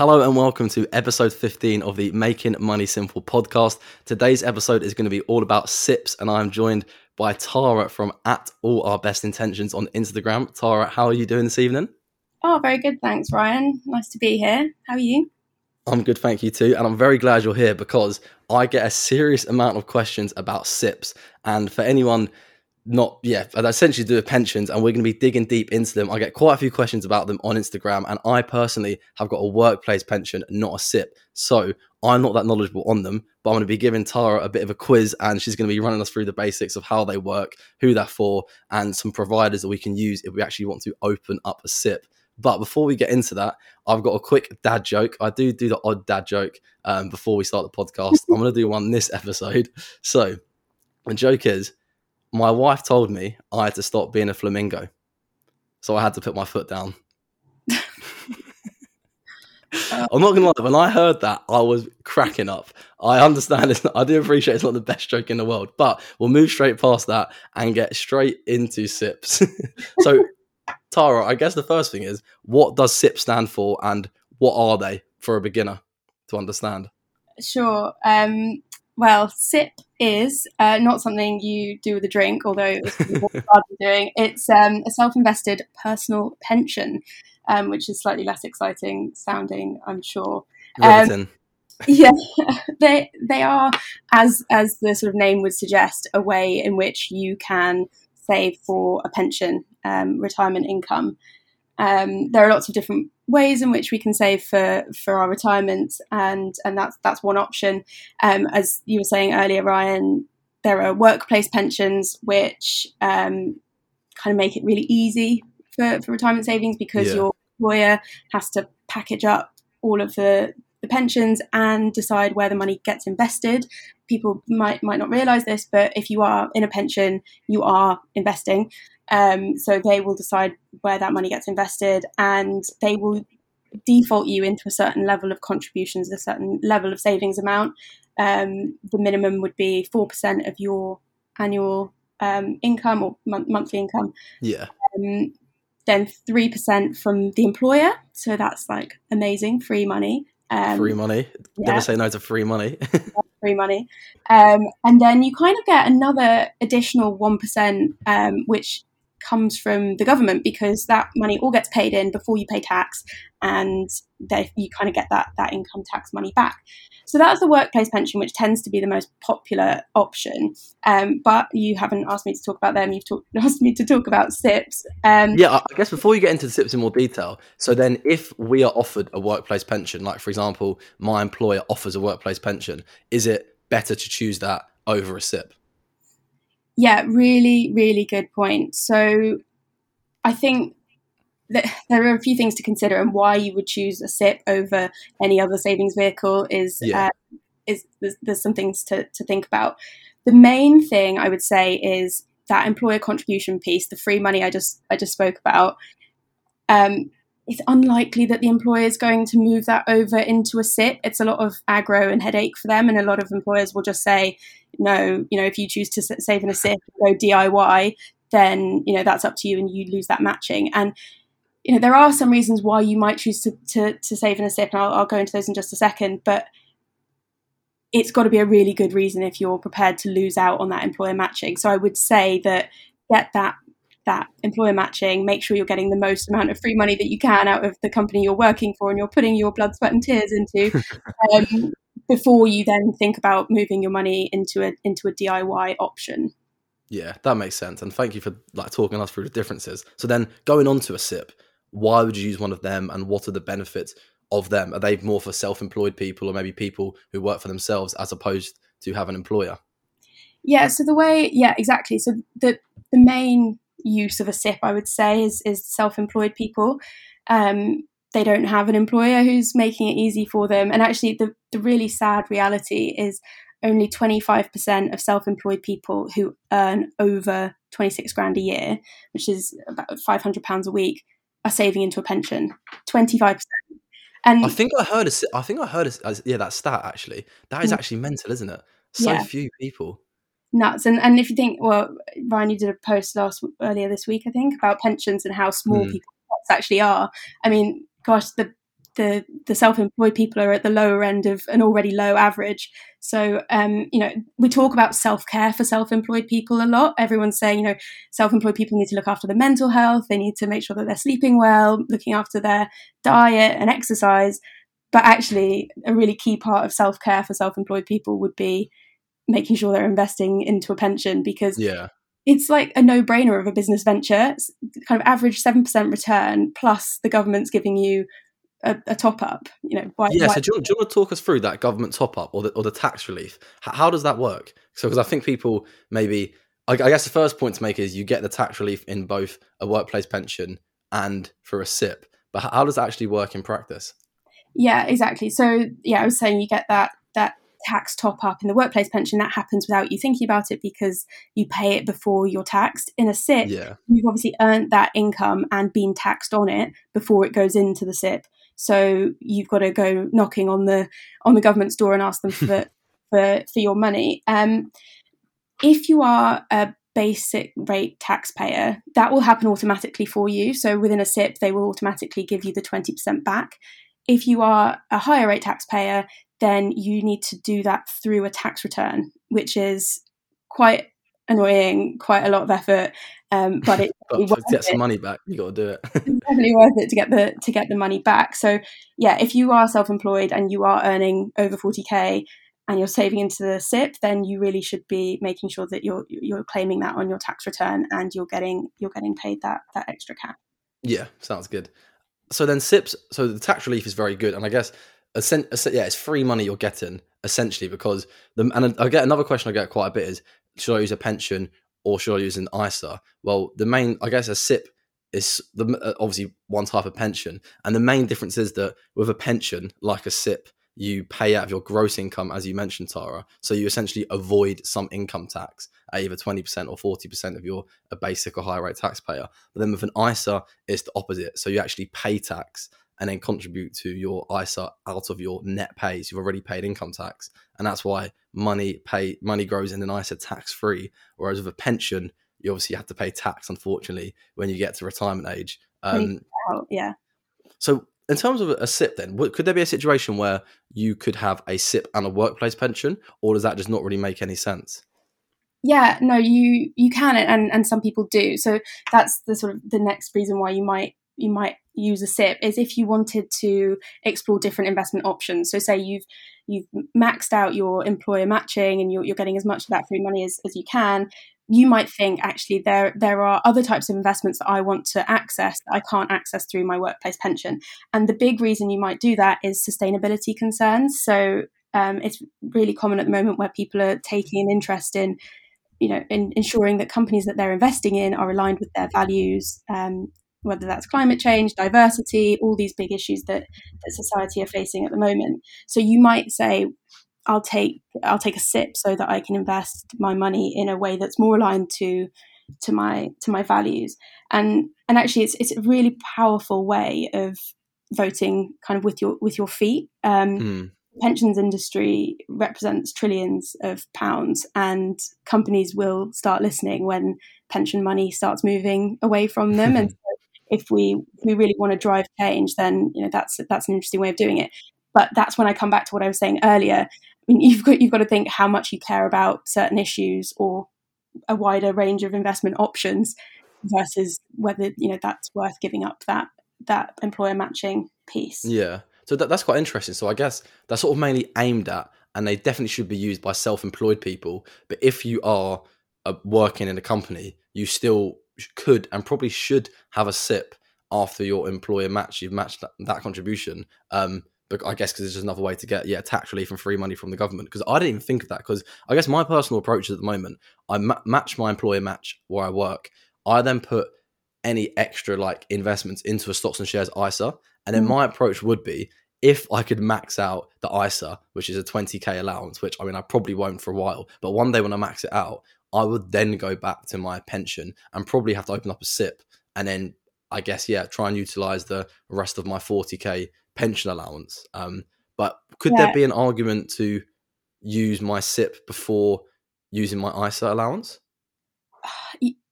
Hello and welcome to episode 15 of the Making Money Simple podcast. Today's episode is going to be all about SIPPs, and I'm joined by Tara from @allourbestintentions on Instagram. Tara, how are you doing this evening? Oh, very good. Thanks, Ryan. Nice to be here. How are you? I'm good, thank you too. And I'm very glad you're here because I get a serious amount of questions about SIPPs. And for anyone I essentially do with pensions, and we're going to be digging deep into them. I get quite a few questions about them on Instagram, and I personally have got a workplace pension, not a SIPP. So I'm not that knowledgeable on them, but I'm going to be giving Tara a bit of a quiz, and she's going to be running us through the basics of how they work, who they're for, and some providers that we can use if we actually want to open up a SIPP. But before we get into that, I've got a quick dad joke. I do the odd dad joke before we start the podcast. I'm going to do one this episode. So the joke is, my wife told me I had to stop being a flamingo, so I had to put my foot down. I'm not going to lie, when I heard that, I was cracking up. I understand it's not, I do appreciate it's not the best joke in the world, but we'll move straight past that and get straight into SIPPs. So, Tara, I guess the first thing is, what does SIPP stand for and what are they for a beginner to understand? Sure. Well, SIPP is not something you do with a drink, although it's what I've been doing. It's a self-invested personal pension, which is slightly less exciting sounding, I'm sure. Yeah, they are, as the sort of name would suggest, a way in which you can save for a pension, retirement income. There are lots of different ways in which we can save for our retirement, and that's one option. As you were saying earlier, Ryan, there are workplace pensions which kind of make it really easy for retirement savings because your employer has to package up all of the pensions and decide where the money gets invested. People might not realise this, but if you are in a pension, you are investing. So they will decide where that money gets invested, and they will default you into a certain level of contributions, a certain level of savings amount. The minimum would be 4% of your annual income or monthly income. Yeah. Then 3% from the employer. So that's like amazing, free money. Free money. Yeah. Never say no to free money. Free money. And then you kind of get another additional 1%, which comes from the government, because that money all gets paid in before you pay tax, and you kind of get that income tax money back. So that's the workplace pension, which tends to be the most popular option. But you haven't asked me to talk about them. You've asked me to talk about SIPPs. Yeah, I guess before you get into the SIPPs in more detail, so then if we are offered a workplace pension, like for example, my employer offers a workplace pension, is it better to choose that over a SIPP? Yeah, really, really good point. So I think that there are a few things to consider, and why you would choose a SIPP over any other savings vehicle there's some things to think about. The main thing I would say is that employer contribution piece, the free money I just spoke about. It's unlikely that the employer is going to move that over into a SIPP. It's a lot of aggro and headache for them. And a lot of employers will just say, no, you know, if you choose to save in a SIPP, go DIY, then, you know, that's up to you and you lose that matching. And, you know, there are some reasons why you might choose to save in a SIPP. And I'll go into those in just a second. But it's got to be a really good reason if you're prepared to lose out on that employer matching. So I would say that get that employer matching, make sure you're getting the most amount of free money that you can out of the company you're working for and you're putting your blood, sweat and tears into before you then think about moving your money into a DIY option. Yeah, that makes sense. And thank you for like talking us through the differences. So then going on to a SIPP, why would you use one of them and what are the benefits of them? Are they more for self-employed people or maybe people who work for themselves as opposed to have an employer? Yeah, so the way, yeah, exactly. So the main use of a SIPP, I would say, is self-employed people. They don't have an employer who's making it easy for them. And actually, the really sad reality is only 25% of self-employed people who earn over 26 grand a year, which is about £500 a week, are saving into a pension. 25%. And I think I heard that stat actually. That is actually mental, isn't it? So few people. Nuts. And if you think, well, Ryan, you did a post earlier this week, I think, about pensions and how small people's pots actually are. I mean, gosh, the the self-employed people are at the lower end of an already low average. So, we talk about self-care for self-employed people a lot. Everyone's saying, self-employed people need to look after their mental health. They need to make sure that they're sleeping well, looking after their diet and exercise. But actually, a really key part of self-care for self-employed people would be making sure they're investing into a pension, because it's like a no-brainer of a business venture. It's kind of average 7% return, plus the government's giving you a top-up. So do you want to talk us through that government top-up or the tax relief? How does that work? So because I think people maybe, I guess the first point to make is you get the tax relief in both a workplace pension and for a SIP. But how does that actually work in practice? Yeah, exactly. So I was saying you get that tax top up in the workplace pension. That happens without you thinking about it because you pay it before you're taxed. In a SIP, you've obviously earned that income and been taxed on it before it goes into the SIP. So you've got to go knocking on the government's door and ask them for your money. If you are a basic rate taxpayer, that will happen automatically for you. So within a SIP, they will automatically give you the 20% back. If you are a higher rate taxpayer, then you need to do that through a tax return, which is quite annoying, quite a lot of effort. But it's worth to get some money back. You got to do it. It's definitely worth it to get the money back. So if you are self-employed and you are earning over 40k and you're saving into the SIP, then you really should be making sure that you're claiming that on your tax return and you're getting paid that extra cash. Yeah, sounds good. So then SIPs, so the tax relief is very good. And I guess, it's free money you're getting, essentially, because, I get another question I get quite a bit is, should I use a pension or should I use an ISA? Well, a SIP is obviously one type of pension. And the main difference is that with a pension, like a SIP, you pay out of your gross income, as you mentioned, Tara. So you essentially avoid some income tax at either 20% or 40% if you're a basic or high rate taxpayer. But then with an ISA, it's the opposite. So you actually pay tax and then contribute to your ISA out of your net pay. So you've already paid income tax. And that's why money grows in an ISA tax free. Whereas with a pension, you obviously have to pay tax, unfortunately, when you get to retirement age. Yeah. So in terms of a SIP then, could there be a situation where you could have a SIP and a workplace pension, or does that just not really make any sense? Yeah, no, you can, and some people do. So that's the sort of the next reason why you might use a SIP is if you wanted to explore different investment options. So say you've maxed out your employer matching and you're getting as much of that free money as you can. You might think, actually, there are other types of investments that I want to access that I can't access through my workplace pension. And the big reason you might do that is sustainability concerns. So it's really common at the moment where people are taking an interest in, in ensuring that companies that they're investing in are aligned with their values, whether that's climate change, diversity, all these big issues that society are facing at the moment. So you might say, I'll take a SIP so that I can invest my money in a way that's more aligned to my values. And actually it's a really powerful way of voting kind of with your feet. The pensions industry represents trillions of pounds, and companies will start listening when pension money starts moving away from them. And so if we really want to drive change, then that's an interesting way of doing it. But that's when I come back to what I was saying earlier. I mean, you've got to think how much you care about certain issues or a wider range of investment options versus whether that's worth giving up that employer matching piece. Yeah, so that's quite interesting. So I guess that's sort of mainly aimed at, and they definitely should be used by self-employed people. But if you are working in a company, you still could and probably should have a SIP after your employer match. You've matched that contribution. But I guess because it's just another way to get tax relief and free money from the government. Because I didn't even think of that, because I guess my personal approach is at the moment, I match my employer match where I work. I then put any extra investments into a stocks and shares ISA. And then my approach would be, if I could max out the ISA, which is a 20k allowance, which I probably won't for a while, but one day when I max it out, I would then go back to my pension and probably have to open up a SIP and then I guess, try and utilize the rest of my 40k pension allowance. But could there be an argument to use my SIP before using my ISA allowance?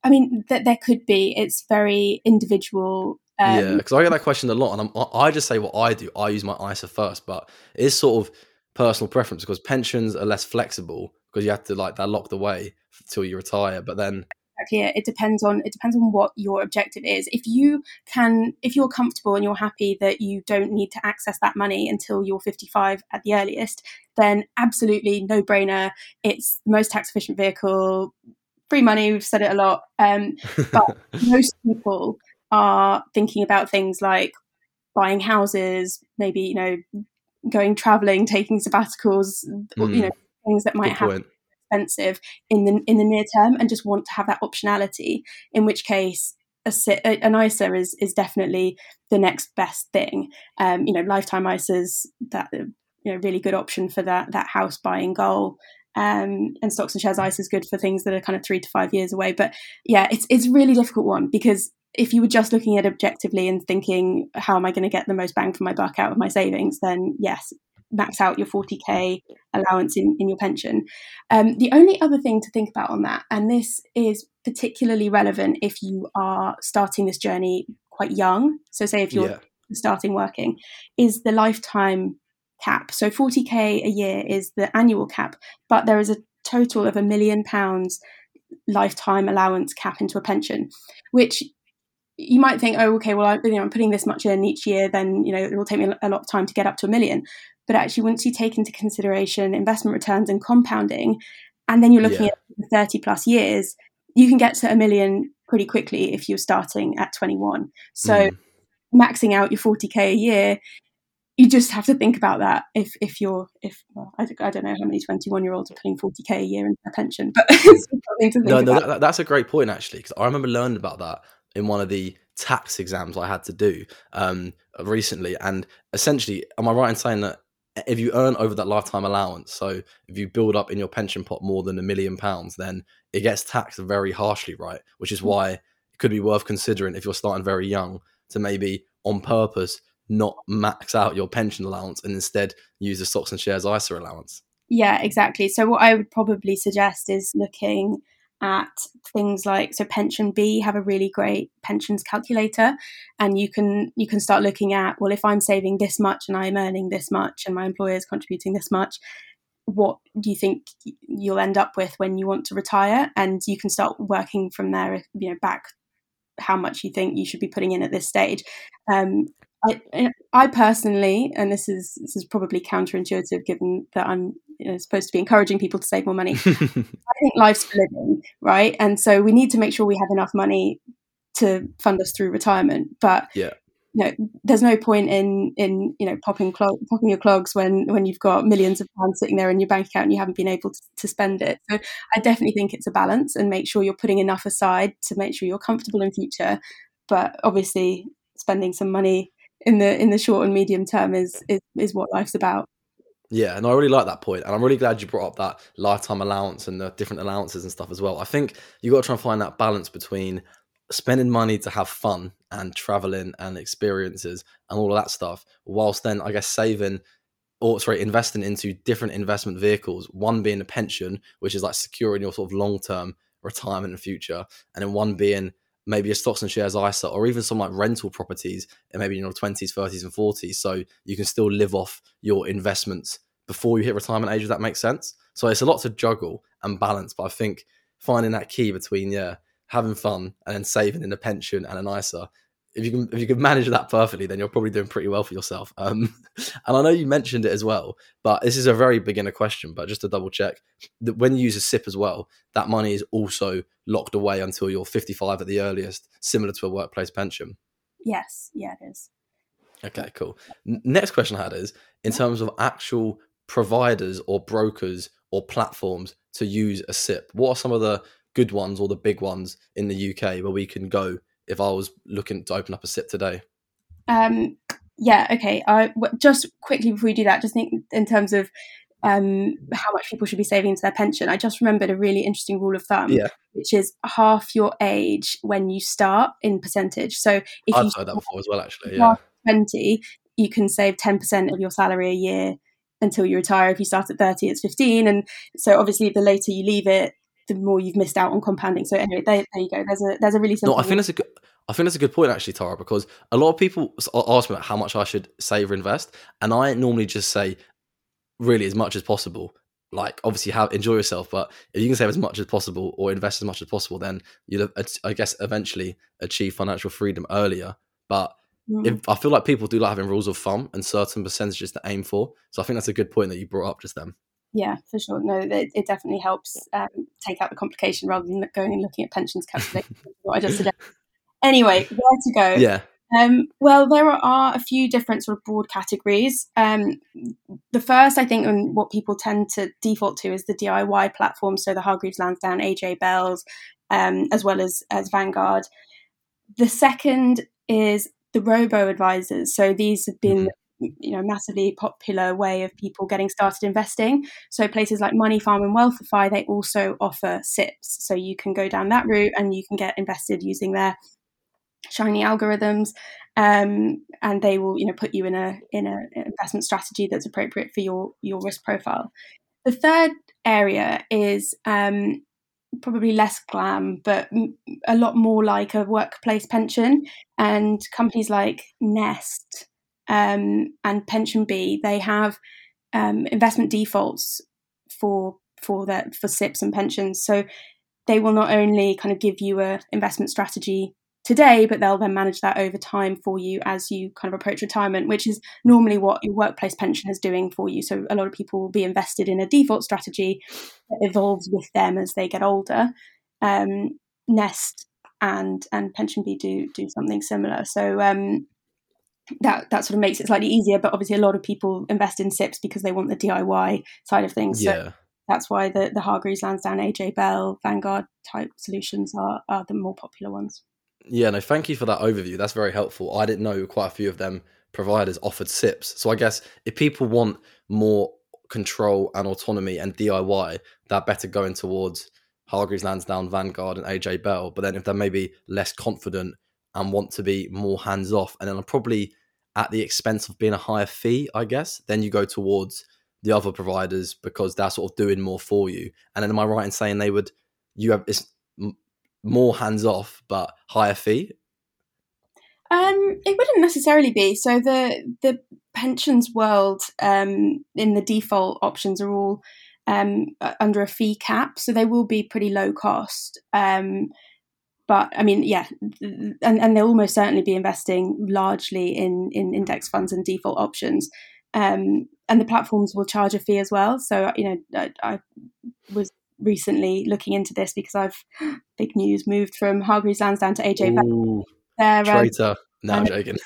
I mean, there could be. It's very individual Yeah, because I get that question a lot, and I just say what I do. I use my ISA first, but it is sort of personal preference because pensions are less flexible because you have to like they're locked away till you retire. But then yeah, it depends on what your objective is. If you're comfortable and you're happy that you don't need to access that money until you're 55 at the earliest, then absolutely no brainer. It's the most tax efficient vehicle. Free money, we've said it a lot. But most people are thinking about things like buying houses, maybe, you know, going traveling, taking sabbaticals, you know, things that might happen. Expensive in the near term, and just want to have that optionality, in which case an ISA is definitely the next best thing. You know, lifetime ISAs, that, you know, really good option for that house buying goal, and stocks and shares ISA is good for things that are kind of 3 to 5 years away. But yeah, it's a really difficult one, because if you were just looking at it objectively and thinking, how am I going to get the most bang for my buck out of my savings, then yes, max out your 40k allowance in your pension. The only other thing to think about on that, and this is particularly relevant if you are starting this journey quite young, so say if you're starting working, is the lifetime cap. So 40k a year is the annual cap, but there is a total of £1 million lifetime allowance cap into a pension, which you might think, oh, okay, well, I'm putting this much in each year, then, you know, it will take me a lot of time to get up to £1 million. But actually, once you take into consideration investment returns and compounding, and then you're looking at 30 plus years, you can get to £1 million pretty quickly if you're starting at 21. So maxing out your 40k a year, you just have to think about that. I don't know how many 21-year-olds are putting 40k a year in their pension, but it's something to think about. That's a great point, actually, because I remember learning about that in one of the tax exams I had to do recently. And essentially, am I right in saying that if you earn over that lifetime allowance, so if you build up in your pension pot more than £1 million, then it gets taxed very harshly, right? Which is why it could be worth considering, if you're starting very young, to maybe on purpose not max out your pension allowance and instead use the stocks and shares ISA allowance. Yeah, exactly. So what I would probably suggest is looking at things like, so Pension B have a really great pensions calculator, and you can start looking at, well, if I'm saving this much and I'm earning this much and my employer is contributing this much, what do you think you'll end up with when you want to retire? And you can start working from there, you know, back how much you think you should be putting in at this stage. I personally, and this is probably counterintuitive given that I'm, you know, supposed to be encouraging people to save more money, I think life's for living, right? And so we need to make sure we have enough money to fund us through retirement. But you know, there's no point in you know, popping your clogs when you've got £millions of pounds sitting there in your bank account and you haven't been able to spend it. So I definitely think it's a balance, and make sure you're putting enough aside to make sure you're comfortable in future, but obviously spending some money in the short and medium term is what life's about. Yeah, and I really like that point. And I'm really glad you brought up that lifetime allowance and the different allowances and stuff as well. I think you've got to try and find that balance between spending money to have fun and traveling and experiences and all of that stuff, whilst then, I guess, investing into different investment vehicles, one being a pension, which is like securing your sort of long-term retirement and future, and then one being maybe a stocks and shares ISA, or even some like rental properties, and maybe in your 20s, 30s and 40s. So you can still live off your investments before you hit retirement age, if that makes sense. So it's a lot to juggle and balance, but I think finding that key between, having fun and then saving in a pension and an ISA, if you can manage that perfectly, then you're probably doing pretty well for yourself. And I know you mentioned it as well, but this is a very beginner question, but just to double check, that when you use a SIP as well, that money is also locked away until you're 55 at the earliest, similar to a workplace pension? Yes. Yeah, it is. Okay, cool. Next question I had is, in terms of actual providers or brokers or platforms to use a SIP, what are some of the good ones or the big ones in the UK where we can go if I was looking to open up a SIP today? Okay. Just quickly before we do that, just think in terms of how much people should be saving into their pension. I just remembered a really interesting rule of thumb, which is half your age when you start in percentage. So if I've heard that before as well, actually. Yeah. 20, you can save 10% of your salary a year until you retire. If you start at 30, it's 15. And so obviously the later you leave it, the more you've missed out on compounding. So anyway, there you go. There's a really simple. No, I think that's a good. I think that's a good point, actually, Tara, because a lot of people ask me about how much I should save or invest, and I normally just say, really, as much as possible. Like, obviously, enjoy yourself, but if you can save as much as possible or invest as much as possible, then you'll, I guess, eventually achieve financial freedom earlier. But I feel like people do like having rules of thumb and certain percentages to aim for. So I think that's a good point that you brought up just then. Yeah, for sure. No, it definitely helps take out the complication rather than going and looking at pensions calculations. What I just suggested. Anyway, where to go? Yeah. Well, there are a few different sort of broad categories. The first, I think, and what people tend to default to is the DIY platform. So the Hargreaves Lansdown, AJ Bells, as well as Vanguard. The second is the robo-advisors. So these have been, you know, massively popular way of people getting started investing. So places like Moneyfarm and Wealthify, they also offer SIPPs. So you can go down that route and you can get invested using their shiny algorithms, and they will, you know, put you in an investment strategy that's appropriate for your risk profile. The third area is probably less glam, but a lot more like a workplace pension, and companies like Nest and Pension B, they have investment defaults for SIPPs and pensions. So they will not only kind of give you an investment strategy today, but they'll then manage that over time for you as you kind of approach retirement, which is normally what your workplace pension is doing for you. So a lot of people will be invested in a default strategy that evolves with them as they get older. Nest and Pension B do something similar. So that sort of makes it slightly easier, but obviously a lot of people invest in SIPPs because they want the DIY side of things. Yeah. So that's why the Hargreaves Lansdown, AJ Bell, Vanguard type solutions are the more popular ones. Yeah, no, thank you for that overview. That's very helpful. I didn't know quite a few of them providers offered SIPPs. So I guess if people want more control and autonomy and DIY, they're better going towards Hargreaves Lansdown, Vanguard and AJ Bell. But then if they're maybe less confident and want to be more hands-off, and then probably at the expense of being a higher fee, I guess, then you go towards the other providers because they're sort of doing more for you. And then am I right in saying it's more hands-off but higher fee? It wouldn't necessarily be. So the pensions world, in the default options are all under a fee cap, so they will be pretty low cost. But I mean, yeah, and they'll almost certainly be investing largely in index funds and default options. And the platforms will charge a fee as well. So, you know, I was recently looking into this because I've, big news, moved from Hargreaves Lansdown to AJ Bell. Traitor. No, I'm joking.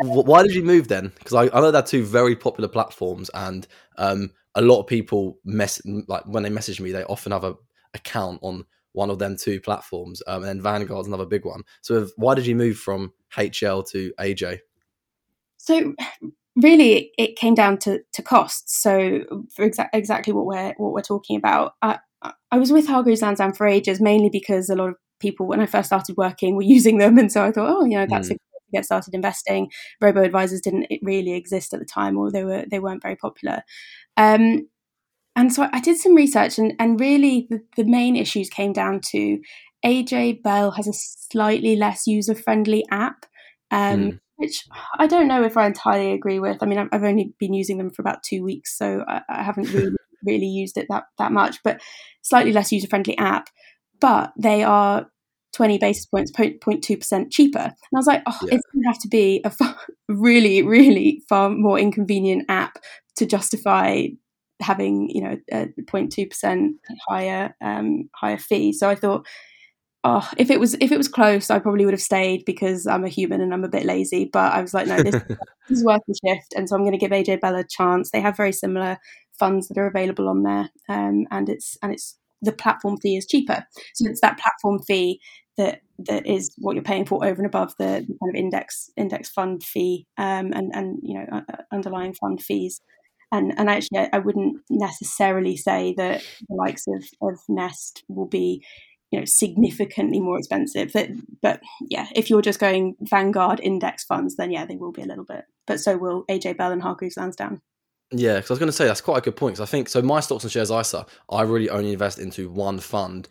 Why did you move then? Because I know they're two very popular platforms, and a lot of people when they message me, they often have an account on one of them two platforms, and then Vanguard's another big one. So why did you move from HL to AJ? So really, it came down to costs. So for exactly what we're talking about, I was with Hargreaves Lansdown for ages, mainly because a lot of people, when I first started working, were using them, and so I thought, oh, you know, that's a good way to get started investing. Robo advisors didn't really exist at the time, or they weren't very popular. And so I did some research, and really the main issues came down to AJ Bell has a slightly less user-friendly app, which I don't know if I entirely agree with. I mean, I've only been using them for about 2 weeks, so I haven't really used it that much, but slightly less user-friendly app. But they are 20 basis points, 0.2% cheaper. And I was like, it's going to have to be a really, really far more inconvenient app to justify having, you know, a 0.2% higher fee. So I thought, if it was close, I probably would have stayed because I'm a human and I'm a bit lazy. But I was like, no, this is worth the shift. And so I'm going to give AJ Bell a chance. They have very similar funds that are available on there, and it's the platform fee is cheaper. So it's that platform fee that is what you're paying for over and above the kind of index fund fee, and you know, underlying fund fees. And actually, I wouldn't necessarily say that the likes of Nest will be, you know, significantly more expensive. But yeah, if you're just going Vanguard index funds, then yeah, they will be a little bit. But so will AJ Bell and Hargreaves Lansdown. Yeah, because I was going to say that's quite a good point. Because I think, so my stocks and shares ISA, I really only invest into one fund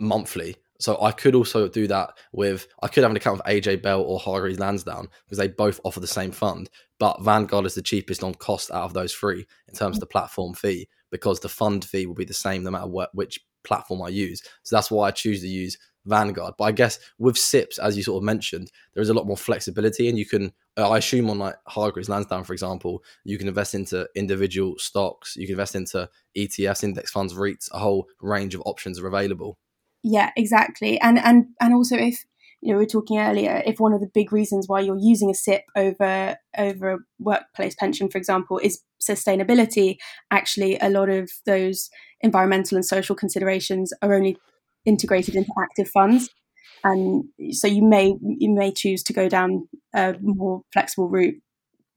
monthly. So I could also do that with, I could have an account with AJ Bell or Hargreaves Lansdown because they both offer the same fund, but Vanguard is the cheapest on cost out of those three in terms of the platform fee, because the fund fee will be the same no matter what, which platform I use. So that's why I choose to use Vanguard. But I guess with SIPs, as you sort of mentioned, there is a lot more flexibility, and you can, I assume on like Hargreaves Lansdown, for example, you can invest into individual stocks, you can invest into ETFs, index funds, REITs, a whole range of options are available. Yeah, exactly. And also, if you know, we were talking earlier, if one of the big reasons why you're using a SIP over a workplace pension, for example, is sustainability, actually a lot of those environmental and social considerations are only integrated into active funds, and so you may choose to go down a more flexible route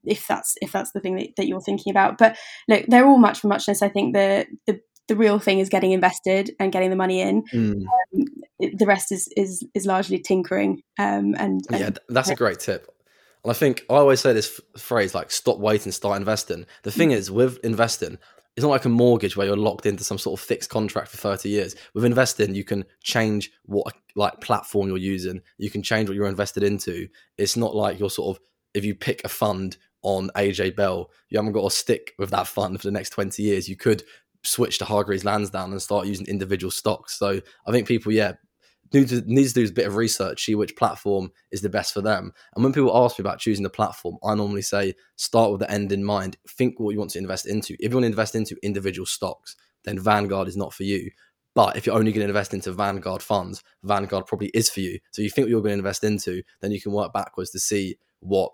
if that's the thing that you're thinking about. But look, they're all much for muchness. I think the real thing is getting invested and getting the money in. The rest is largely tinkering. And yeah, that's a great tip. And I think I always say this phrase, like, stop waiting, start investing. The thing is, with investing, it's not like a mortgage where you're locked into some sort of fixed contract for 30 years. With investing, you can change what like platform you're using. You can change what you're invested into. It's not like you're sort of, if you pick a fund on AJ Bell, you haven't got to stick with that fund for the next 20 years. You could switch to Hargreaves Lansdown and start using individual stocks. So I think people, need to do a bit of research, see which platform is the best for them. And when people ask me about choosing the platform, I normally say, start with the end in mind. Think what you want to invest into. If you want to invest into individual stocks, then Vanguard is not for you. But if you're only going to invest into Vanguard funds, Vanguard probably is for you. So you think what you're going to invest into, then you can work backwards to see what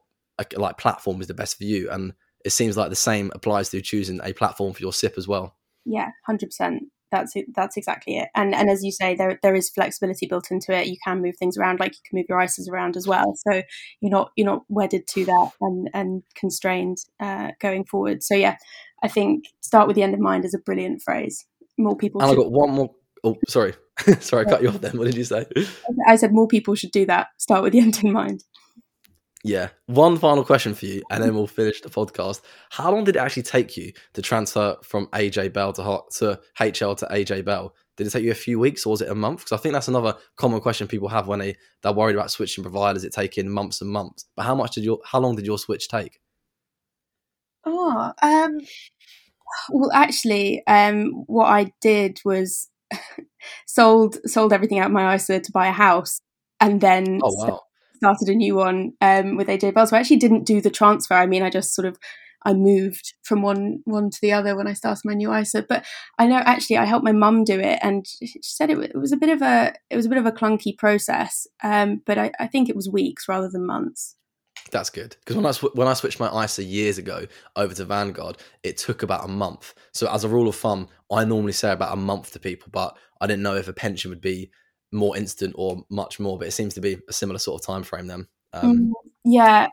like platform is the best for you. And it seems like the same applies to choosing a platform for your SIP as well. Yeah, 100%. That's exactly it. And as you say, there is flexibility built into it. You can move things around, like you can move your ISAs around as well. So you're not wedded to that and constrained going forward. So yeah, I think start with the end in mind is a brilliant phrase. More people. And I got one more. Oh, sorry, I cut you off. Then what did you say? I said more people should do that. Start with the end in mind. Yeah. One final question for you, and then we'll finish the podcast. How long did it actually take you to transfer from AJ Bell to HL to AJ Bell? Did it take you a few weeks, or was it a month? Because I think that's another common question people have when they're worried about switching providers. It taking months and months. But how long did your switch take? Oh, well, actually, what I did was sold everything out of my ISA to buy a house, and then. Oh wow. Started a new one with AJ Bell. So I actually didn't do the transfer. I mean, I just sort of, I moved from one to the other when I started my new ISA. But I know actually I helped my mum do it, and she said it was a bit of a clunky process. But I think it was weeks rather than months. That's good, because when I switched my ISA years ago over to Vanguard, it took about a month. So as a rule of thumb, I normally say about a month to people, but I didn't know if a pension would be more instant or much more, but it seems to be a similar sort of time frame then. I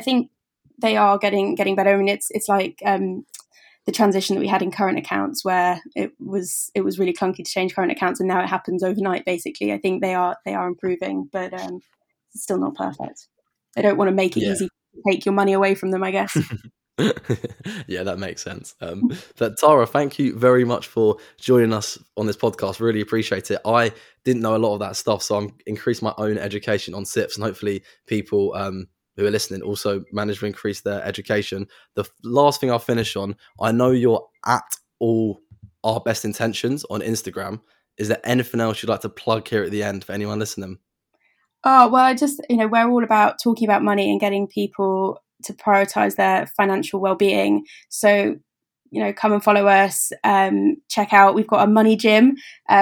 think they are getting better. I mean, it's like the transition that we had in current accounts, where it was really clunky to change current accounts, and now it happens overnight basically. I think they are improving, but it's still not perfect. They don't want to make it easy to take your money away from them, I guess. Yeah, that makes sense. But Tara, thank you very much for joining us on this podcast. Really appreciate it. I didn't know a lot of that stuff, so I'm increased my own education on SIPs, and hopefully people who are listening also manage to increase their education. The last thing I'll finish on, I know you're at all our best intentions on Instagram. Is there anything else you'd like to plug here at the end for anyone listening? Oh, well, we're all about talking about money and getting people to prioritize their financial well-being. So, come and follow us. Check out, we've got a money gym,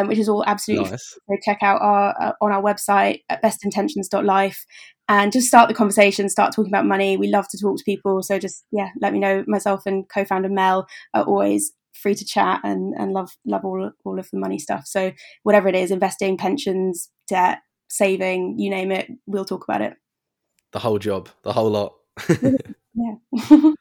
which is all absolutely nice. So check out on our website at bestintentions.life, and just start the conversation, start talking about money. We love to talk to people. So just, let me know. Myself and co-founder Mel are always free to chat and love all of the money stuff. So whatever it is, investing, pensions, debt, saving, you name it, we'll talk about it. The whole job, the whole lot. Thank you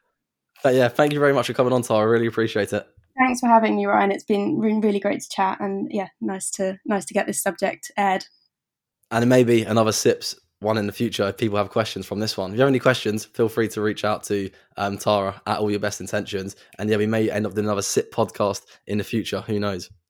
very much for coming on, Tara. I really appreciate it. Thanks for having me, Ryan. It's been really great to chat, and nice to get this subject aired. And maybe another SIPs one in the future if people have questions from this one. If you have any questions, feel free to reach out to Tara at All Your Best Intentions, and we may end up doing another SIP podcast in the future. Who knows?